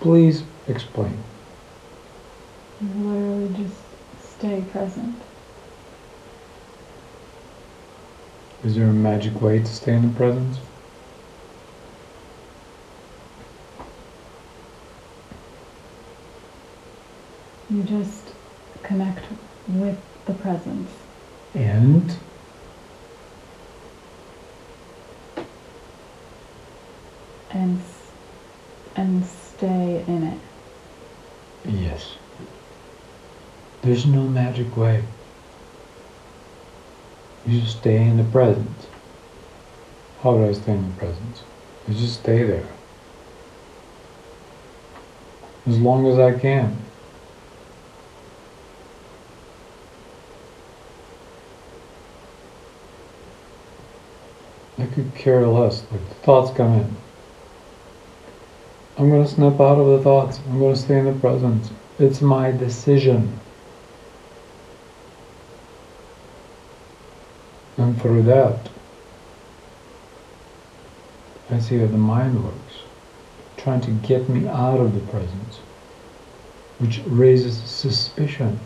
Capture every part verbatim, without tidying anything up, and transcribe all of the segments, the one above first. Please explain. Literally just stay present. Is there a magic way to stay in the presence? You just connect with the presence. And? And and stay in it. Yes. There's no magic way. You just stay in the present. How would I stay in the present? I just stay there. As long as I can. I could care less. Like the thoughts come in. I'm going to snap out of the thoughts. I'm going to stay in the present. It's my decision. And through that, I see how the mind works, trying to get me out of the presence, which raises suspicion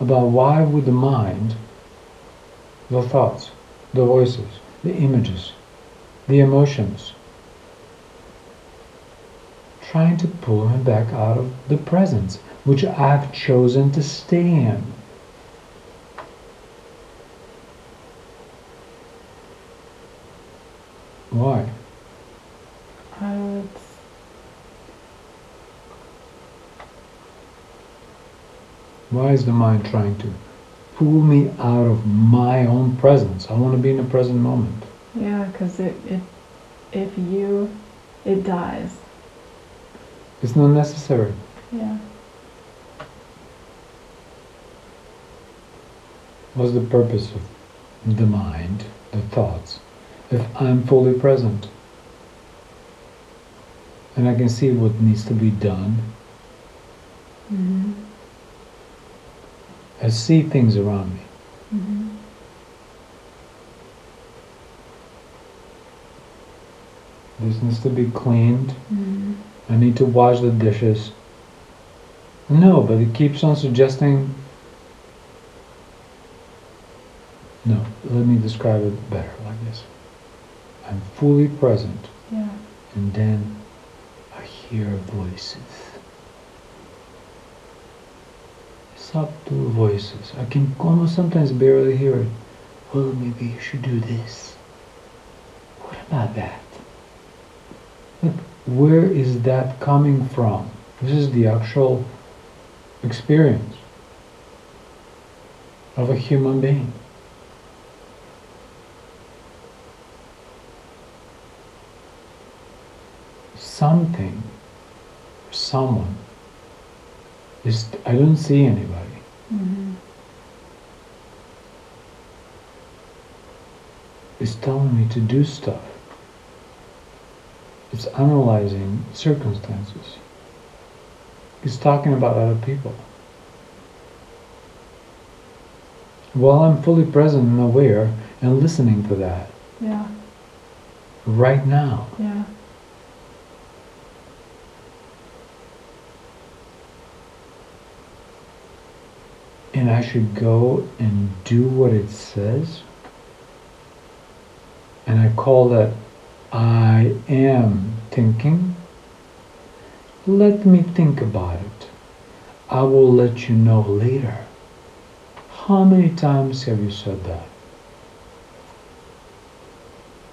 about why would the mind, the thoughts, the voices, the images, the emotions, trying to pull me back out of the presence, which I've chosen to stay in. Why? Uh, it's Why is the mind trying to pull me out of my own presence? I want to be in the present moment. Yeah, because it, it, if you, it dies. It's not necessary. Yeah. What's the purpose of the mind, the thoughts? If I'm fully present and I can see what needs to be done, mm-hmm. I see things around me, mm-hmm. This needs to be cleaned, mm-hmm. I need to wash the dishes. No, but it keeps on suggesting. No, let me describe it better like this. I'm fully present, yeah. And then I hear voices, subtle voices. I can almost sometimes barely hear it. Well, maybe you should do this. What about that? Look, where is that coming from? This is the actual experience of a human being. Something, someone, is, I don't see anybody. Mm-hmm. It's telling me to do stuff. It's analyzing circumstances. It's talking about other people. While I'm fully present and aware and listening to that. Yeah. Right now. Yeah. And I should go and do what it says. And I call that I am thinking. Let me think about it. I will let you know later. How many times have you said that?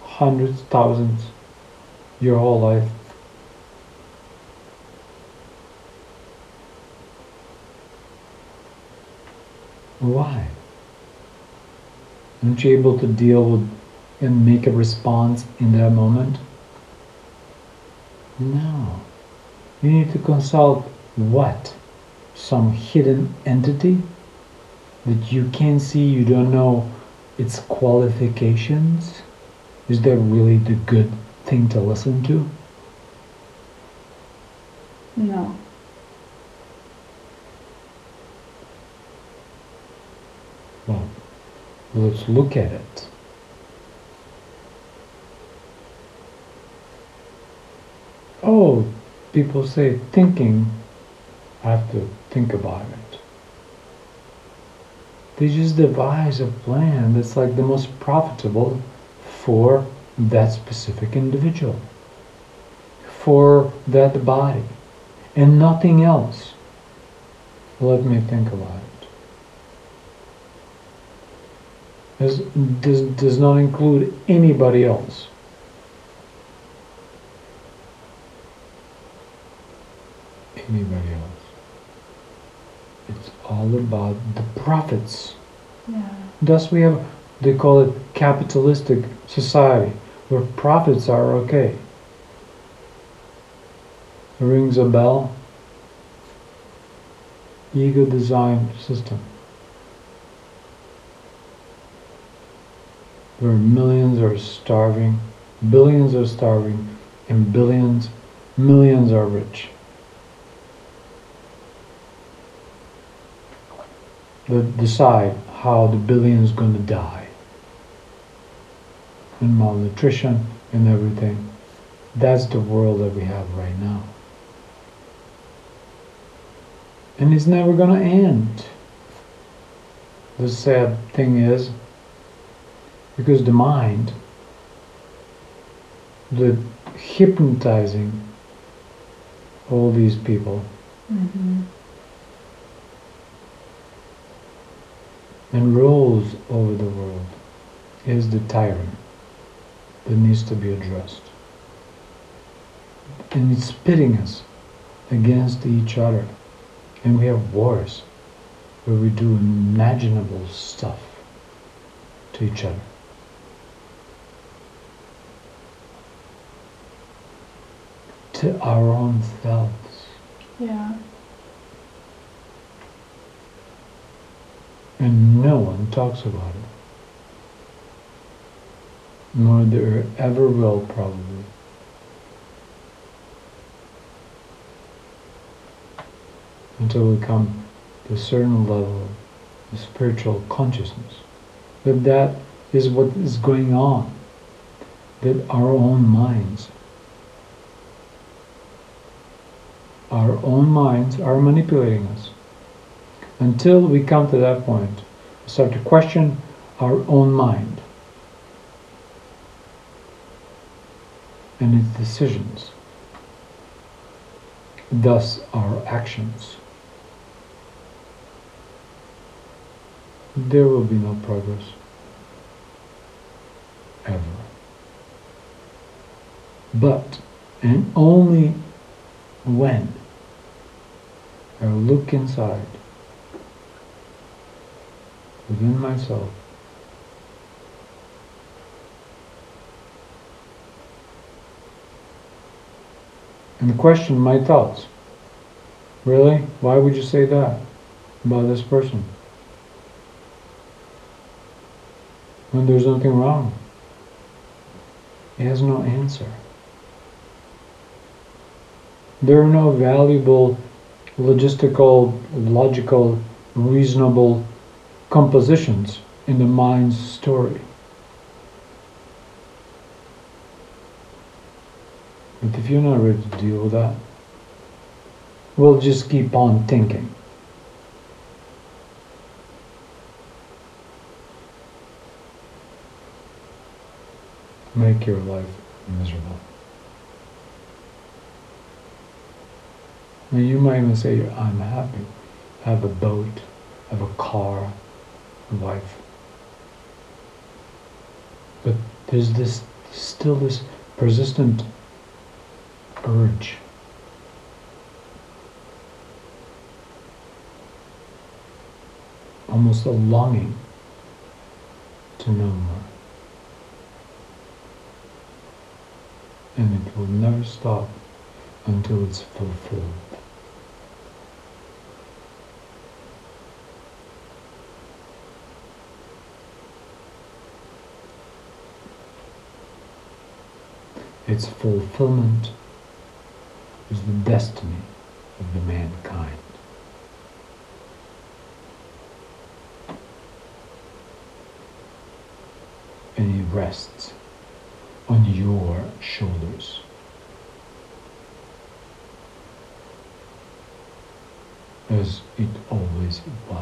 Hundreds, thousands, your whole life. Why? Aren't you able to deal with and make a response in that moment? No. You need to consult what? Some hidden entity that you can't see, you don't know its qualifications? Is that really the good thing to listen to? No. Well, let's look at it. Oh, people say thinking, I have to think about it. They just devise a plan that's like the most profitable for that specific individual, for that body, and nothing else. Let me think about it. This does, does not include anybody else. Anybody else. It's all about the profits. Yeah. Thus we have, they call it capitalistic society, where profits are okay. Rings a bell. Ego design system, where millions are starving, billions are starving, and billions, millions are rich. That decide how the billions going to die, and malnutrition and everything. That's the world that we have right now. And it's never going to end. The sad thing is, because the mind, the hypnotizing all these people, mm-hmm. and rules over the world, is the tyrant that needs to be addressed. And it's pitting us against each other. And we have wars where we do unimaginable stuff to each other. To our own selves. Yeah. And no one talks about it. Nor there ever will, probably. Until we come to a certain level of spiritual consciousness, that that is what is going on, that our own minds, our own minds are manipulating us. Until we come to that point, we start to question our own mind and its decisions, thus our actions. There will be no progress. Ever. But, and only when I look inside, within myself, and question my thoughts. Really? Why would you say that about this person? When there's nothing wrong. It has no answer. There are no valuable, logistical, logical, reasonable compositions in the mind's story. But if you're not ready to deal with that, we'll just keep on thinking. Make your life miserable. And you might even say, I'm happy. I have a boat, I have a car, a wife. But there's this, still this persistent urge almost a longing to know more, and it will never stop until it's fulfilled. Its fulfillment is the destiny of the mankind. And it rests on your shoulders. as it always was.